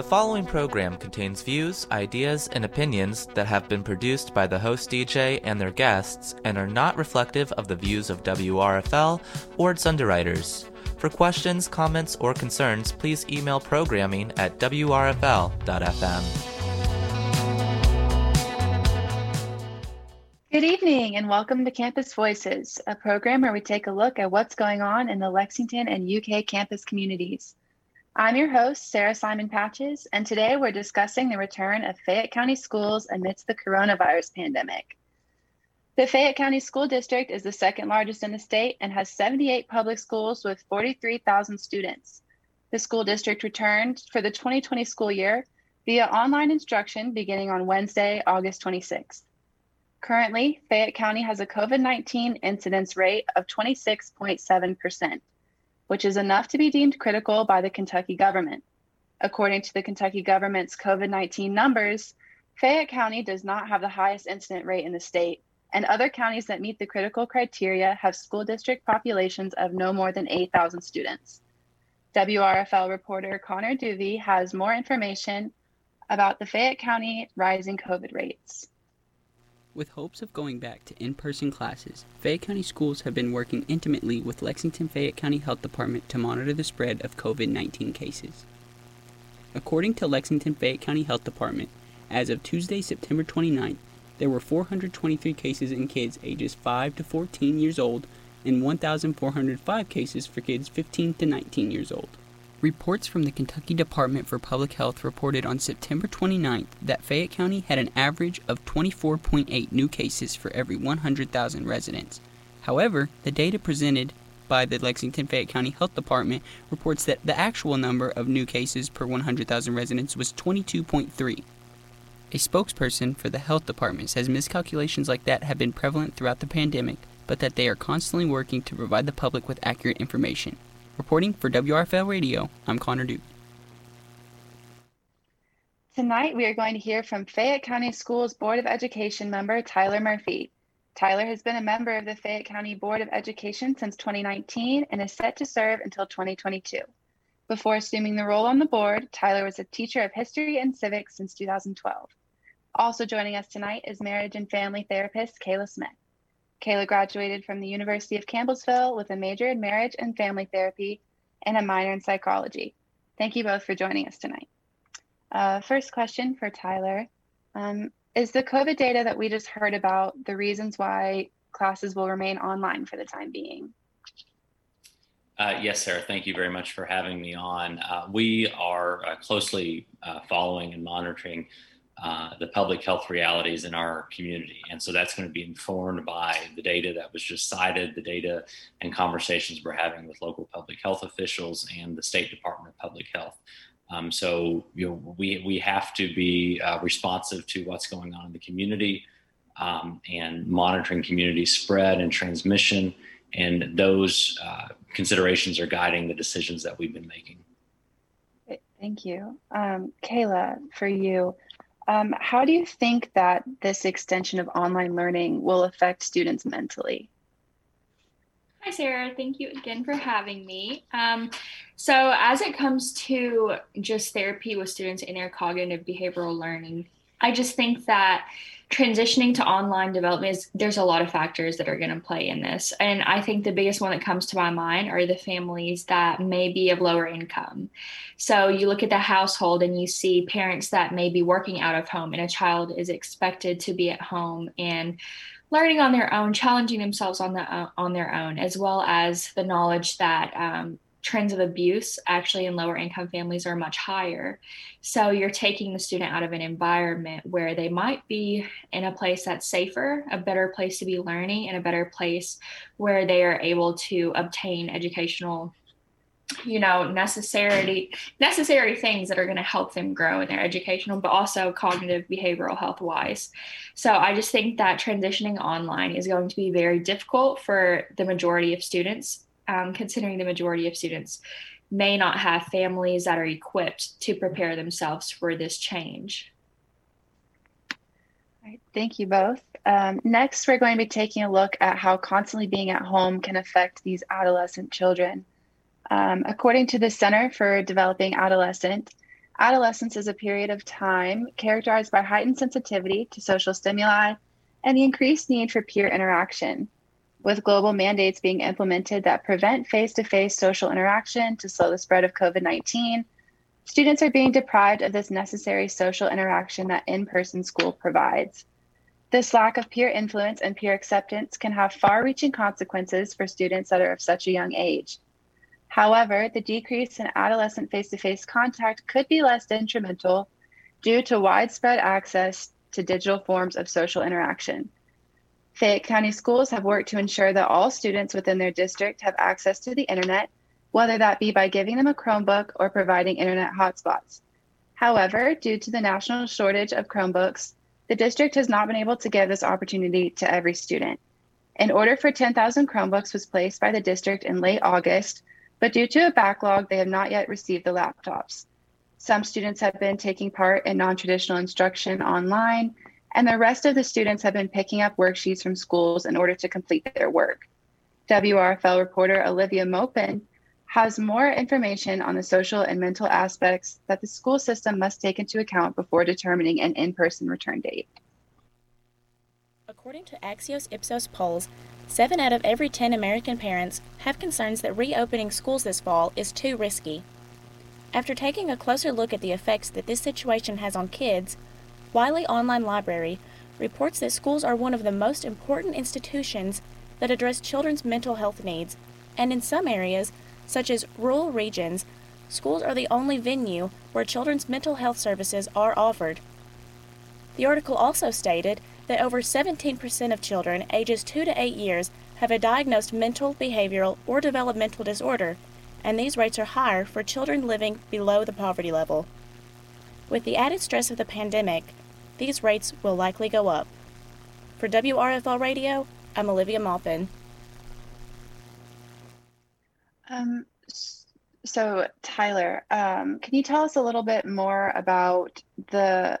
The following program contains views, ideas, and opinions that have been produced by the host DJ and their guests and are not reflective of the views of WRFL or its underwriters. For questions, comments, or concerns, please email programming@wrfl.fm. Good evening and welcome to Campus Voices, a program where we take a look at what's going on in the Lexington and UK campus communities. I'm your host, Sarah Simon Patches, and today we're discussing the return of Fayette County schools amidst the coronavirus pandemic. The Fayette County School District is the second largest in the state and has 78 public schools with 43,000 students. The school district returned for the 2020 school year via online instruction beginning on Wednesday, August 26th. Currently, Fayette County has a COVID-19 incidence rate of 26.7%. which is enough to be deemed critical by the Kentucky government. According to the Kentucky government's COVID-19 numbers, Fayette County does not have the highest incident rate in the state, and other counties that meet the critical criteria have school district populations of no more than 8,000 students. WRFL reporter Connor Duvey has more information about the Fayette County rising COVID rates. With hopes of going back to in-person classes, Fayette County schools have been working intimately with Lexington-Fayette County Health Department to monitor the spread of COVID-19 cases. According to Lexington-Fayette County Health Department, as of Tuesday, September 29th, there were 423 cases in kids ages 5 to 14 years old and 1,405 cases for kids 15 to 19 years old. Reports from the Kentucky Department for Public Health reported on September 29th that Fayette County had an average of 24.8 new cases for every 100,000 residents. However, the data presented by the Lexington-Fayette County Health Department reports that the actual number of new cases per 100,000 residents was 22.3. A spokesperson for the health department says miscalculations like that have been prevalent throughout the pandemic, but that they are constantly working to provide the public with accurate information. Reporting for WRFL Radio, I'm Connor Duke. Tonight, we are going to hear from Fayette County Schools Board of Education member Tyler Murphy. Tyler has been a member of the Fayette County Board of Education since 2019 and is set to serve until 2022. Before assuming the role on the board, Tyler was a teacher of history and civics since 2012. Also joining us tonight is marriage and family therapist Kayla Smith. Kayla graduated from the University of Campbellsville with a major in marriage and family therapy and a minor in psychology. Thank you both for joining us tonight. First question for Tyler. Is the COVID data that we just heard about the reasons why classes will remain online for the time being? Yes, Sarah. Thank you very much for having me on. We are closely following and monitoring the public health realities in our community. And so that's going to be informed by the data that was just cited, the data and conversations we're having with local public health officials and the State Department of Public Health. So we have to be responsive to what's going on in the community and monitoring community spread and transmission. And those considerations are guiding the decisions that we've been making. Thank you. Kayla, for you, how do you think that this extension of online learning will affect students mentally? Hi, Sarah. Thank you again for having me. So as it comes to just therapy with students in their cognitive behavioral learning, I just think that transitioning to online development, there's a lot of factors that are going to play in this. And I think the biggest one that comes to my mind are the families that may be of lower income. So you look at the household and you see parents that may be working out of home and a child is expected to be at home and learning on their own, challenging themselves on their own, as well as the knowledge that trends of abuse actually in lower income families are much higher. So you're taking the student out of an environment where they might be in a place that's safer, a better place to be learning, and a better place where they are able to obtain educational, necessary things that are going to help them grow in their educational, but also cognitive behavioral health wise. So I just think that transitioning online is going to be very difficult for the majority of students. Considering the majority of students may not have families that are equipped to prepare themselves for this change. All right, thank you both. Next, we're going to be taking a look at how constantly being at home can affect these adolescent children. According to the Center for Developing Adolescent, Adolescence is a period of time characterized by heightened sensitivity to social stimuli and the increased need for peer interaction, with global mandates being implemented that prevent face-to-face social interaction to slow the spread of COVID-19. Students are being deprived of this necessary social interaction that in-person school provides. This lack of peer influence and peer acceptance can have far-reaching consequences for students that are of such a young age. However, the decrease in adolescent face-to-face contact could be less detrimental due to widespread access to digital forms of social interaction. Fayette County schools have worked to ensure that all students within their district have access to the internet, whether that be by giving them a Chromebook or providing internet hotspots. However, due to the national shortage of Chromebooks, the district has not been able to give this opportunity to every student. An order for 10,000 Chromebooks was placed by the district in late August, but due to a backlog, they have not yet received the laptops. Some students have been taking part in non-traditional instruction online, and the rest of the students have been picking up worksheets from schools in order to complete their work. WRFL reporter Olivia Maupin has more information on the social and mental aspects that the school system must take into account before determining an in-person return date. According to Axios-Ipsos polls, 7 out of every 10 American parents have concerns that reopening schools this fall is too risky. After taking a closer look at the effects that this situation has on kids, Wiley Online Library reports that schools are one of the most important institutions that address children's mental health needs, and in some areas, such as rural regions, schools are the only venue where children's mental health services are offered. The article also stated that over 17% of children ages 2 to 8 years have a diagnosed mental, behavioral, or developmental disorder, and these rates are higher for children living below the poverty level. With the added stress of the pandemic, these rates will likely go up. For WRFL Radio, I'm Olivia Maupin. So Tyler, can you tell us a little bit more about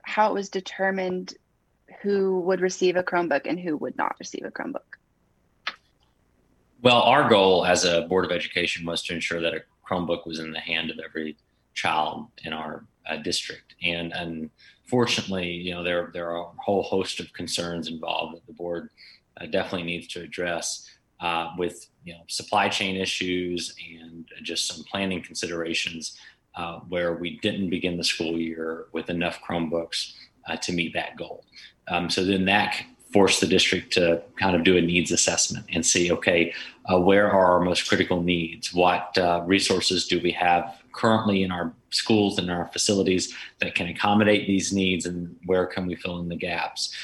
how it was determined who would receive a Chromebook and who would not receive a Chromebook? Well, our goal as a Board of Education was to ensure that a Chromebook was in the hand of every child in our district. And unfortunately, there are a whole host of concerns involved that the board definitely needs to address with, supply chain issues and just some planning considerations where we didn't begin the school year with enough Chromebooks to meet that goal. So then that forced the district to kind of do a needs assessment and see, okay, where are our most critical needs? What resources do we have currently in our schools and our facilities that can accommodate these needs, and where can we fill in the gaps?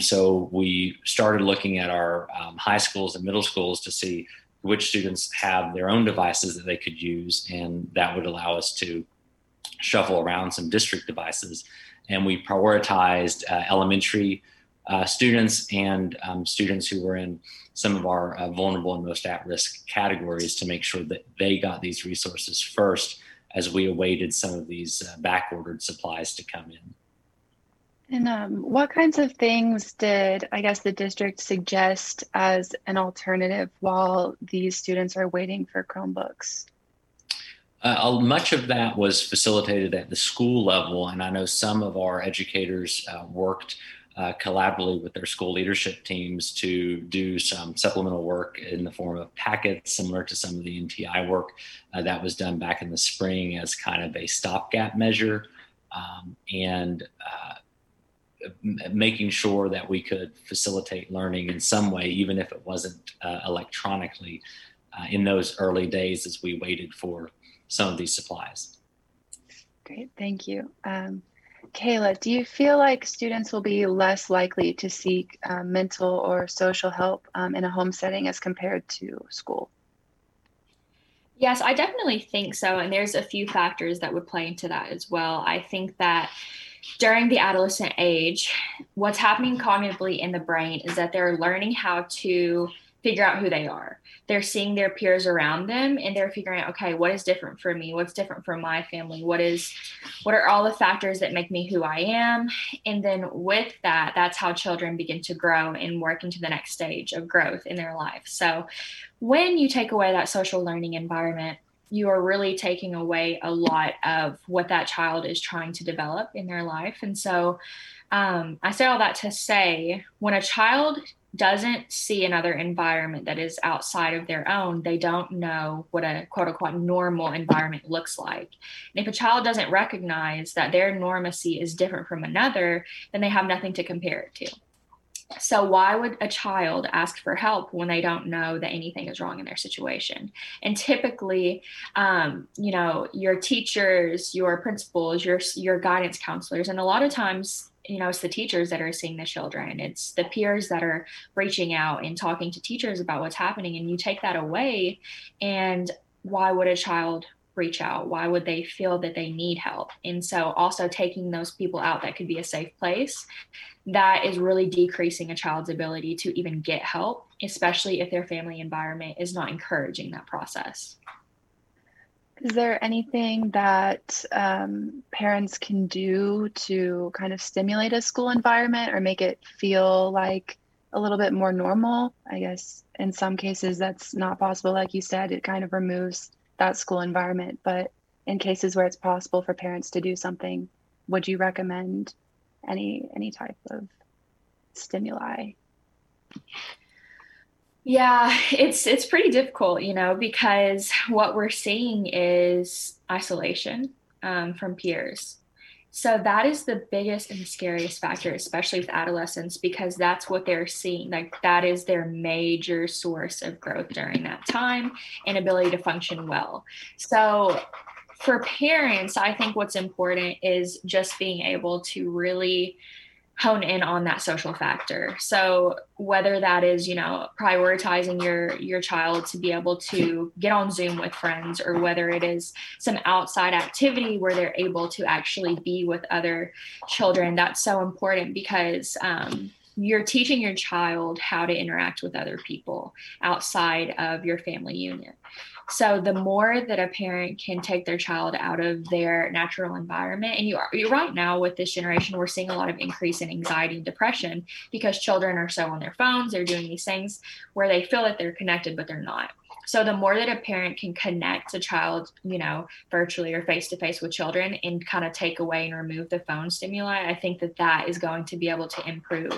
So we started looking at our high schools and middle schools to see which students have their own devices that they could use, and that would allow us to shuffle around some district devices. And we prioritized elementary students and students who were in some of our vulnerable and most at-risk categories to make sure that they got these resources first as we awaited some of these back-ordered supplies to come in. And what kinds of things did, the district suggest as an alternative while these students are waiting for Chromebooks? Much of that was facilitated at the school level, and I know some of our educators worked collaboratively with their school leadership teams to do some supplemental work in the form of packets, similar to some of the NTI work that was done back in the spring as kind of a stopgap measure, making sure that we could facilitate learning in some way, even if it wasn't electronically in those early days as we waited for some of these supplies. Great, thank you. Kayla, do you feel like students will be less likely to seek mental or social help in a home setting as compared to school? Yes, I definitely think so. And there's a few factors that would play into that as well. I think that during the adolescent age, what's happening cognitively in the brain is that they're learning how to figure out who they are. They're seeing their peers around them and they're figuring out, okay, what is different for me? What's different from my family? What are all the factors that make me who I am? And then with that, that's how children begin to grow and work into the next stage of growth in their life. So when you take away that social learning environment, you are really taking away a lot of what that child is trying to develop in their life. And so I say all that to say, when a child doesn't see another environment that is outside of their own, they don't know what a quote unquote normal environment looks like. And if a child doesn't recognize that their normacy is different from another, then they have nothing to compare it to. So why would a child ask for help when they don't know that anything is wrong in their situation? And typically, your teachers, your principals, your guidance counselors, and a lot of times, it's the teachers that are seeing the children. It's the peers that are reaching out and talking to teachers about what's happening. And you take that away. And why would a child reach out? Why would they feel that they need help? And so also taking those people out that could be a safe place, that is really decreasing a child's ability to even get help, especially if their family environment is not encouraging that process. Is there anything that parents can do to kind of stimulate a school environment or make it feel like a little bit more normal? I guess in some cases that's not possible. Like you said, it kind of removes that school environment, but in cases where it's possible for parents to do something, would you recommend any type of stimuli? Yeah, it's pretty difficult, because what we're seeing is isolation from peers. So that is the biggest and scariest factor, especially with adolescents, because that's what they're seeing. Like that is their major source of growth during that time and ability to function well. So for parents, I think what's important is just being able to really hone in on that social factor. So whether that is, prioritizing your child to be able to get on Zoom with friends, or whether it is some outside activity where they're able to actually be with other children, that's so important because you're teaching your child how to interact with other people outside of your family unit. So the more that a parent can take their child out of their natural environment, and you're right now with this generation, we're seeing a lot of increase in anxiety and depression because children are so on their phones, they're doing these things where they feel that they're connected, but they're not. So the more that a parent can connect a child, virtually or face-to-face with children and kind of take away and remove the phone stimuli, I think that is going to be able to improve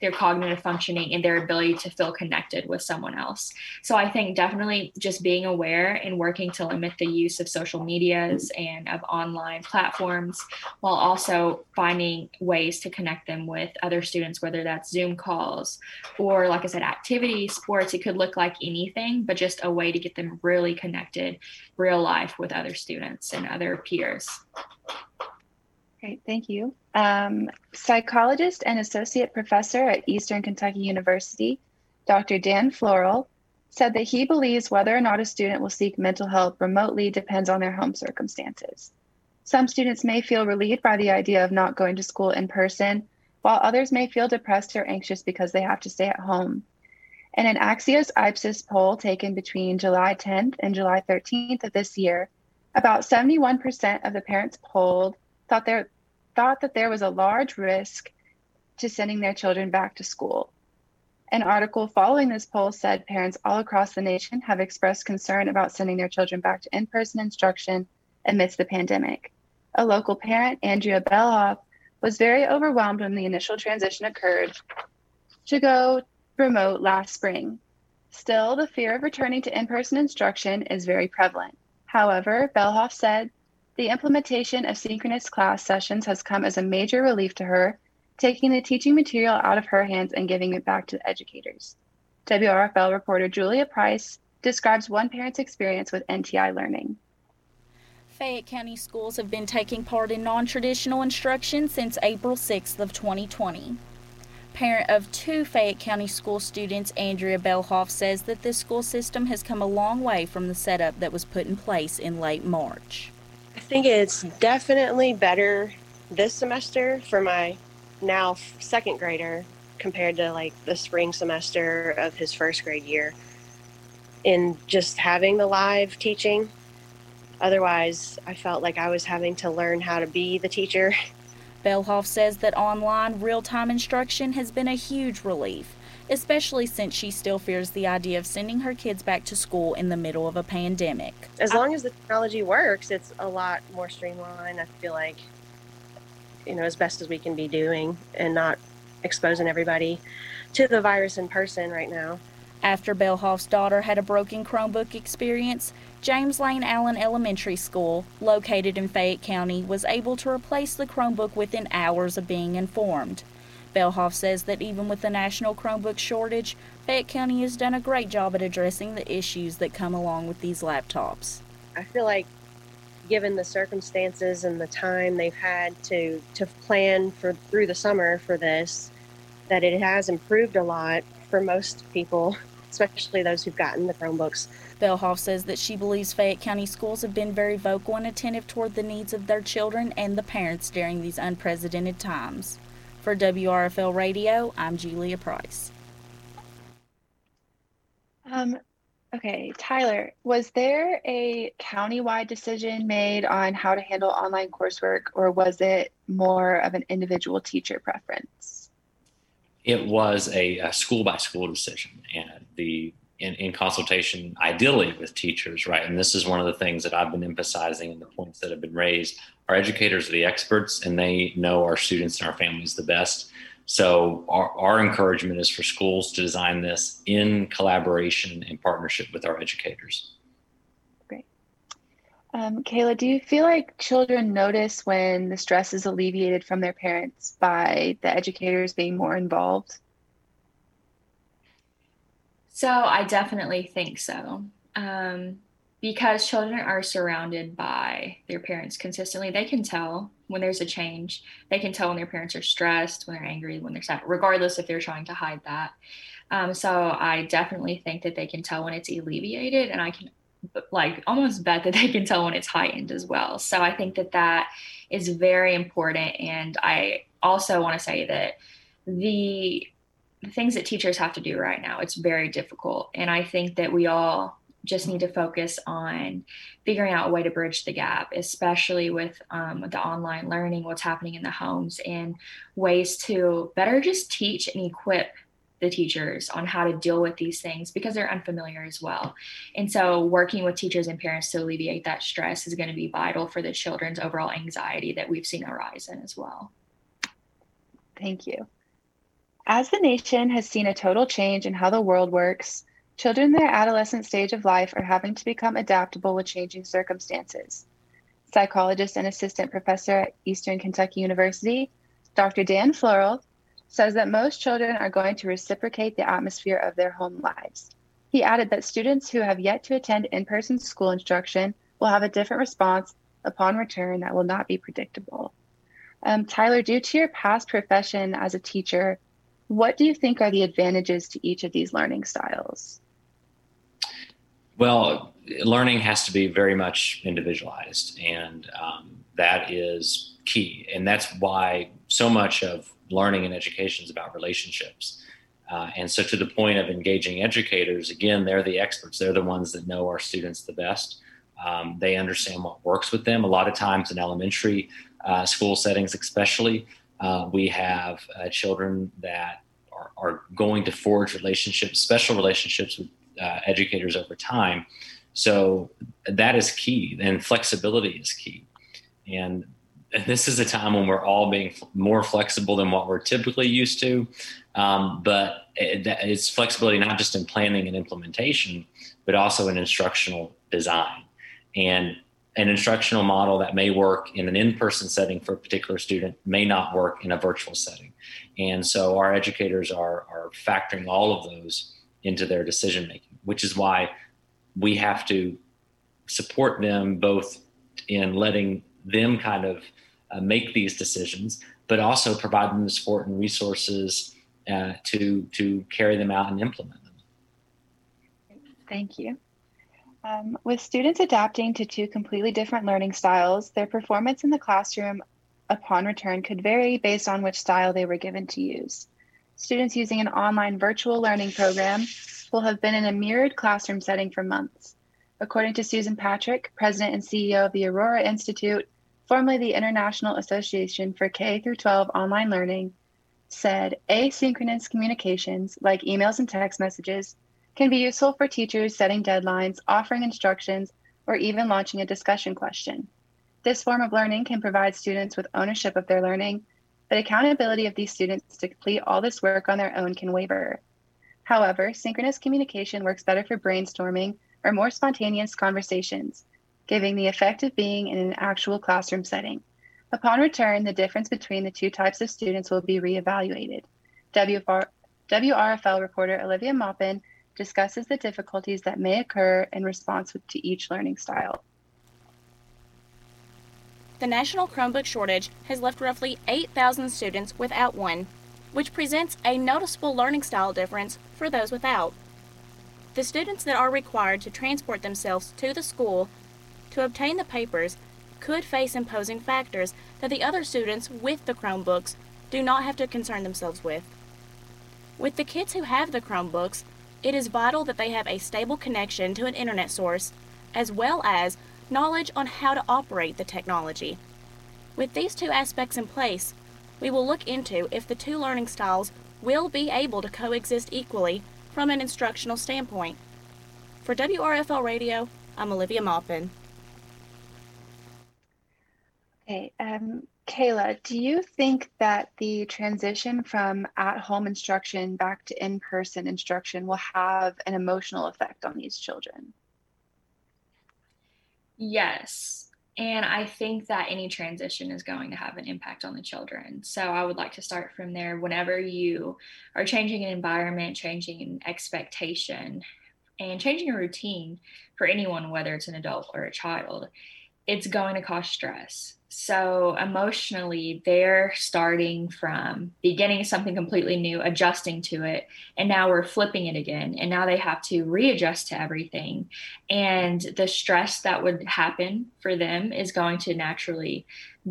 their cognitive functioning and their ability to feel connected with someone else. So I think definitely just being aware and working to limit the use of social medias and of online platforms, while also finding ways to connect them with other students, whether that's Zoom calls or, like I said, activities, sports. It could look like anything, but just a way to get them really connected real life with other students and other peers. Great, thank you. Psychologist and associate professor at Eastern Kentucky University, Dr. Dan Floral, said that he believes whether or not a student will seek mental help remotely depends on their home circumstances. Some students may feel relieved by the idea of not going to school in person, while others may feel depressed or anxious because they have to stay at home. In an Axios-Ipsos poll taken between July 10th and July 13th of this year, about 71% of the parents polled thought that there was a large risk to sending their children back to school. An article following this poll said parents all across the nation have expressed concern about sending their children back to in-person instruction amidst the pandemic. A local parent, Andrea Bellhoff, was very overwhelmed when the initial transition occurred to go remote last spring. Still, the fear of returning to in-person instruction is very prevalent. However, Bellhoff said the implementation of synchronous class sessions has come as a major relief to her, taking the teaching material out of her hands and giving it back to the educators. WRFL reporter Julia Price describes one parent's experience with NTI learning. Fayette County schools have been taking part in non-traditional instruction since April 6th of 2020. Parent of two Fayette County school students, Andrea Bellhoff, says that this school system has come a long way from the setup that was put in place in late March. I think it's definitely better this semester for my now second grader compared to the spring semester of his first grade year in just having the live teaching. Otherwise, I felt like I was having to learn how to be the teacher. Bellhoff says that online real-time instruction has been a huge relief, especially since she still fears the idea of sending her kids back to school in the middle of a pandemic. As long as the technology works, it's a lot more streamlined, I feel like, you know, as best as we can be doing and not exposing everybody to the virus in person right now. After Bellhoff's daughter had a broken Chromebook experience, James Lane Allen Elementary School, located in Fayette County, was able to replace the Chromebook within hours of being informed. Bellhoff says that even with the national Chromebook shortage, Fayette County has done a great job at addressing the issues that come along with these laptops. I feel like given the circumstances and the time they've had to plan for through the summer for this, that it has improved a lot for most people, especially those who've gotten the Chromebooks. Bellhoff says that she believes Fayette County schools have been very vocal and attentive toward the needs of their children and the parents during these unprecedented times. For WRFL Radio, I'm Julia Price. Okay, Tyler, was there a county-wide decision made on how to handle online coursework, or was it more of an individual teacher preference? It was a school-by-school decision, and in consultation, ideally, with teachers, right? And this is one of the things that I've been emphasizing, and the points that have been raised. Our educators are the experts, and they know our students and our families the best. So our encouragement is for schools to design this in collaboration and partnership with our educators. Great. Kayla, do you feel like children notice when the stress is alleviated from their parents by the educators being more involved? So I definitely think so. Because children are surrounded by their parents consistently, they can tell when there's a change. They can tell when their parents are stressed, when they're angry, when they're sad, regardless if they're trying to hide that. So I definitely think that they can tell when it's alleviated, and I can almost bet that they can tell when it's heightened as well. So I think that that is very important. And I also want to say that the things that teachers have to do right now, it's very difficult. And I think that we all just need to focus on figuring out a way to bridge the gap, especially with the online learning, what's happening in the homes, and ways to better just teach and equip the teachers on how to deal with these things, because they're unfamiliar as well. And so working with teachers and parents to alleviate that stress is going to be vital for the children's overall anxiety that we've seen arise in as well. Thank you. As the nation has seen a total change in how the world works, children in their adolescent stage of life are having to become adaptable with changing circumstances. Psychologist and assistant professor at Eastern Kentucky University, Dr. Dan Floral, says that most children are going to reciprocate the atmosphere of their home lives. He added that students who have yet to attend in-person school instruction will have a different response upon return that will not be predictable. Tyler, due to your past profession as a teacher, what do you think are the advantages to each of these learning styles? Well, learning has to be very much individualized, and that is key. And that's why so much of learning and education is about relationships. And so to the point of engaging educators, again, they're the experts. They're the ones that know our students the best. They understand what works with them. A lot of times in elementary school settings especially, we have children that are going to forge relationships, special relationships with educators over time. So that is key, and flexibility is key. And this is a time when we're all being more flexible than what we're typically used to. But it's flexibility not just in planning and implementation, but also in instructional design. And an instructional model that may work in an in-person setting for a particular student may not work in a virtual setting. And so our educators are factoring all of those into their decision-making, which is why we have to support them both in letting them kind of make these decisions, but also provide them the support and resources to carry them out and implement them. Thank you. With students adapting to two completely different learning styles, their performance in the classroom upon return could vary based on which style they were given to use. Students using an online virtual learning program will have been in a mirrored classroom setting for months. According to Susan Patrick, president and CEO of the Aurora Institute, formerly the International Association for K-12 Online Learning, said asynchronous communications like emails and text messages can be useful for teachers setting deadlines, offering instructions, or even launching a discussion question. This form of learning can provide students with ownership of their learning, but accountability of these students to complete all this work on their own can waver. However, synchronous communication works better for brainstorming or more spontaneous conversations, giving the effect of being in an actual classroom setting. Upon return, the difference between the two types of students will be reevaluated. WRFL reporter Olivia Maupin discusses the difficulties that may occur in response to each learning style. The national Chromebook shortage has left roughly 8,000 students without one, which presents a noticeable learning style difference for those without. The students that are required to transport themselves to the school to obtain the papers could face imposing factors that the other students with the Chromebooks do not have to concern themselves with. With the kids who have the Chromebooks, it is vital that they have a stable connection to an internet source, as well as knowledge on how to operate the technology. With these two aspects in place, we will look into if the two learning styles will be able to coexist equally from an instructional standpoint. For WRFL Radio, I'm Olivia Maupin. Okay, Kayla, do you think that the transition from at-home instruction back to in-person instruction will have an emotional effect on these children? Yes, and I think that any transition is going to have an impact on the children. So I would like to start from there. Whenever you are changing an environment, changing an expectation, and changing a routine for anyone, whether it's an adult or a child, it's going to cause stress. So emotionally, they're starting from beginning something completely new, adjusting to it, and now we're flipping it again. And now they have to readjust to everything. And the stress that would happen for them is going to naturally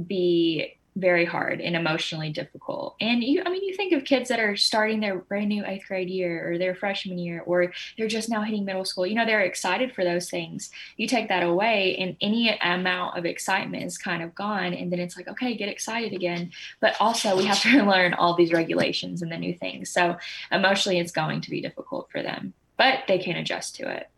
be very hard and emotionally difficult. And you think of kids that are starting their brand new 8th grade year or their freshman year, or they're just now hitting middle school, they're excited for those things. You take that away and any amount of excitement is kind of gone. And then it's like, okay, get excited again. But also we have to learn all these regulations and the new things. So emotionally it's going to be difficult for them, but they can adjust to it.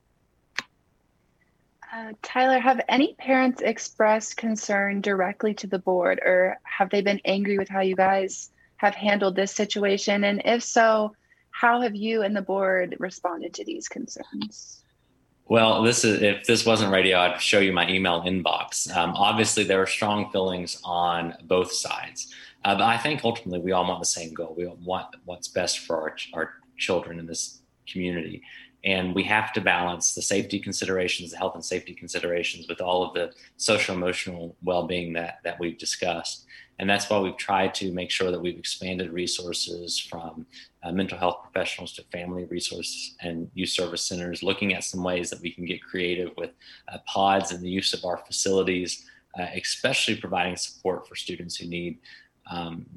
Tyler, have any parents expressed concern directly to the board, or have they been angry with how you guys have handled this situation? And if so, how have you and the board responded to these concerns? Well, if this wasn't radio, I'd show you my email inbox. Obviously, there are strong feelings on both sides. But I think ultimately we all want the same goal. We all want what's best for our children in this community. And we have to balance the safety considerations, the health and safety considerations with all of the social emotional well-being that we've discussed. And that's why we've tried to make sure that we've expanded resources from mental health professionals to family resources and youth service centers, looking at some ways that we can get creative with pods and the use of our facilities, especially providing support for students who need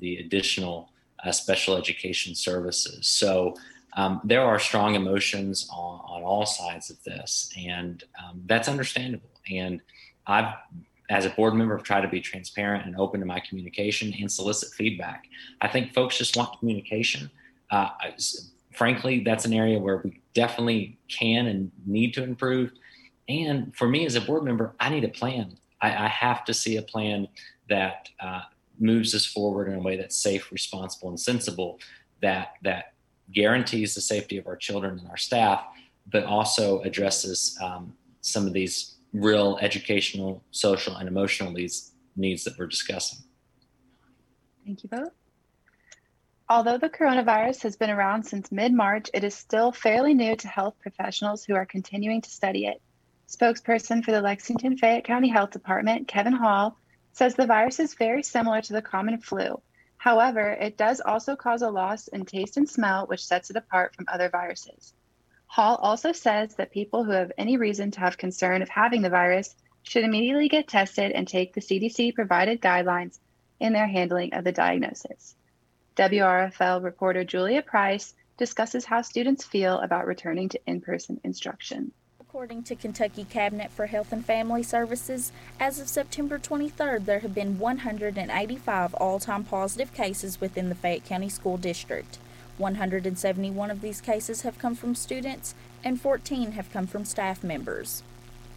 the additional special education services. So there are strong emotions on all sides of this, and that's understandable. And I've, as a board member, have tried to be transparent and open to my communication and solicit feedback. I think folks just want communication. Frankly, that's an area where we definitely can and need to improve. And for me as a board member, I need a plan. I have to see a plan that moves us forward in a way that's safe, responsible, and sensible, that guarantees the safety of our children and our staff, but also addresses some of these real educational, social, and emotional needs that we're discussing. Thank you both. Although the coronavirus has been around since mid-March, it is still fairly new to health professionals who are continuing to study it. Spokesperson for the Lexington-Fayette County Health Department, Kevin Hall, says the virus is very similar to the common flu. However, it does also cause a loss in taste and smell, which sets it apart from other viruses. Hall also says that people who have any reason to have concern of having the virus should immediately get tested and take the CDC-provided guidelines in their handling of the diagnosis. WRFL reporter Julia Price discusses how students feel about returning to in-person instruction. According to Kentucky Cabinet for Health and Family Services, as of September 23rd, there have been 185 all-time positive cases within the Fayette County School District. 171 of these cases have come from students, and 14 have come from staff members.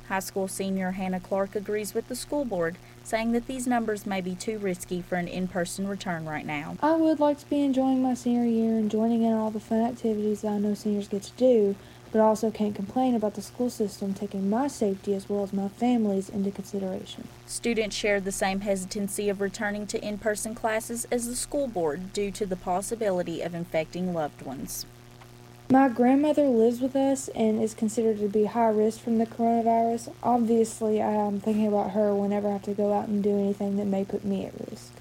High school senior Hannah Clark agrees with the school board, saying that these numbers may be too risky for an in-person return right now. I would like to be enjoying my senior year and joining in on all the fun activities that I know seniors get to do, but I also can't complain about the school system taking my safety as well as my family's into consideration. Students shared the same hesitancy of returning to in-person classes as the school board due to the possibility of infecting loved ones. My grandmother lives with us and is considered to be high risk from the coronavirus. Obviously, I'm thinking about her whenever I have to go out and do anything that may put me at risk.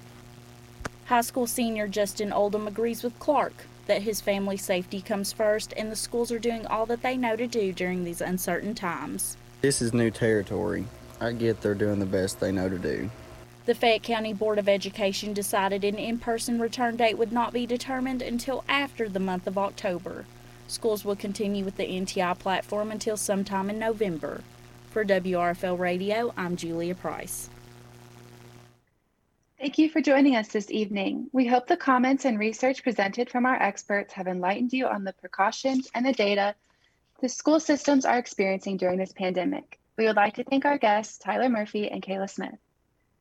High school senior Justin Oldham agrees with Clark that his family's safety comes first and the schools are doing all that they know to do during these uncertain times. This is new territory. I get they're doing the best they know to do. The Fayette County Board of Education decided an in-person return date would not be determined until after the month of October. Schools will continue with the NTI platform until sometime in November. For WRFL Radio, I'm Julia Price. Thank you for joining us this evening. We hope the comments and research presented from our experts have enlightened you on the precautions and the data the school systems are experiencing during this pandemic. We would like to thank our guests, Tyler Murphy and Kayla Smith.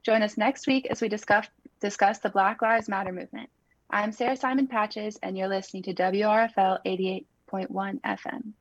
Join us next week as we discuss the Black Lives Matter movement. I'm Sarah Simon Patches, and you're listening to WRFL 88.1 FM.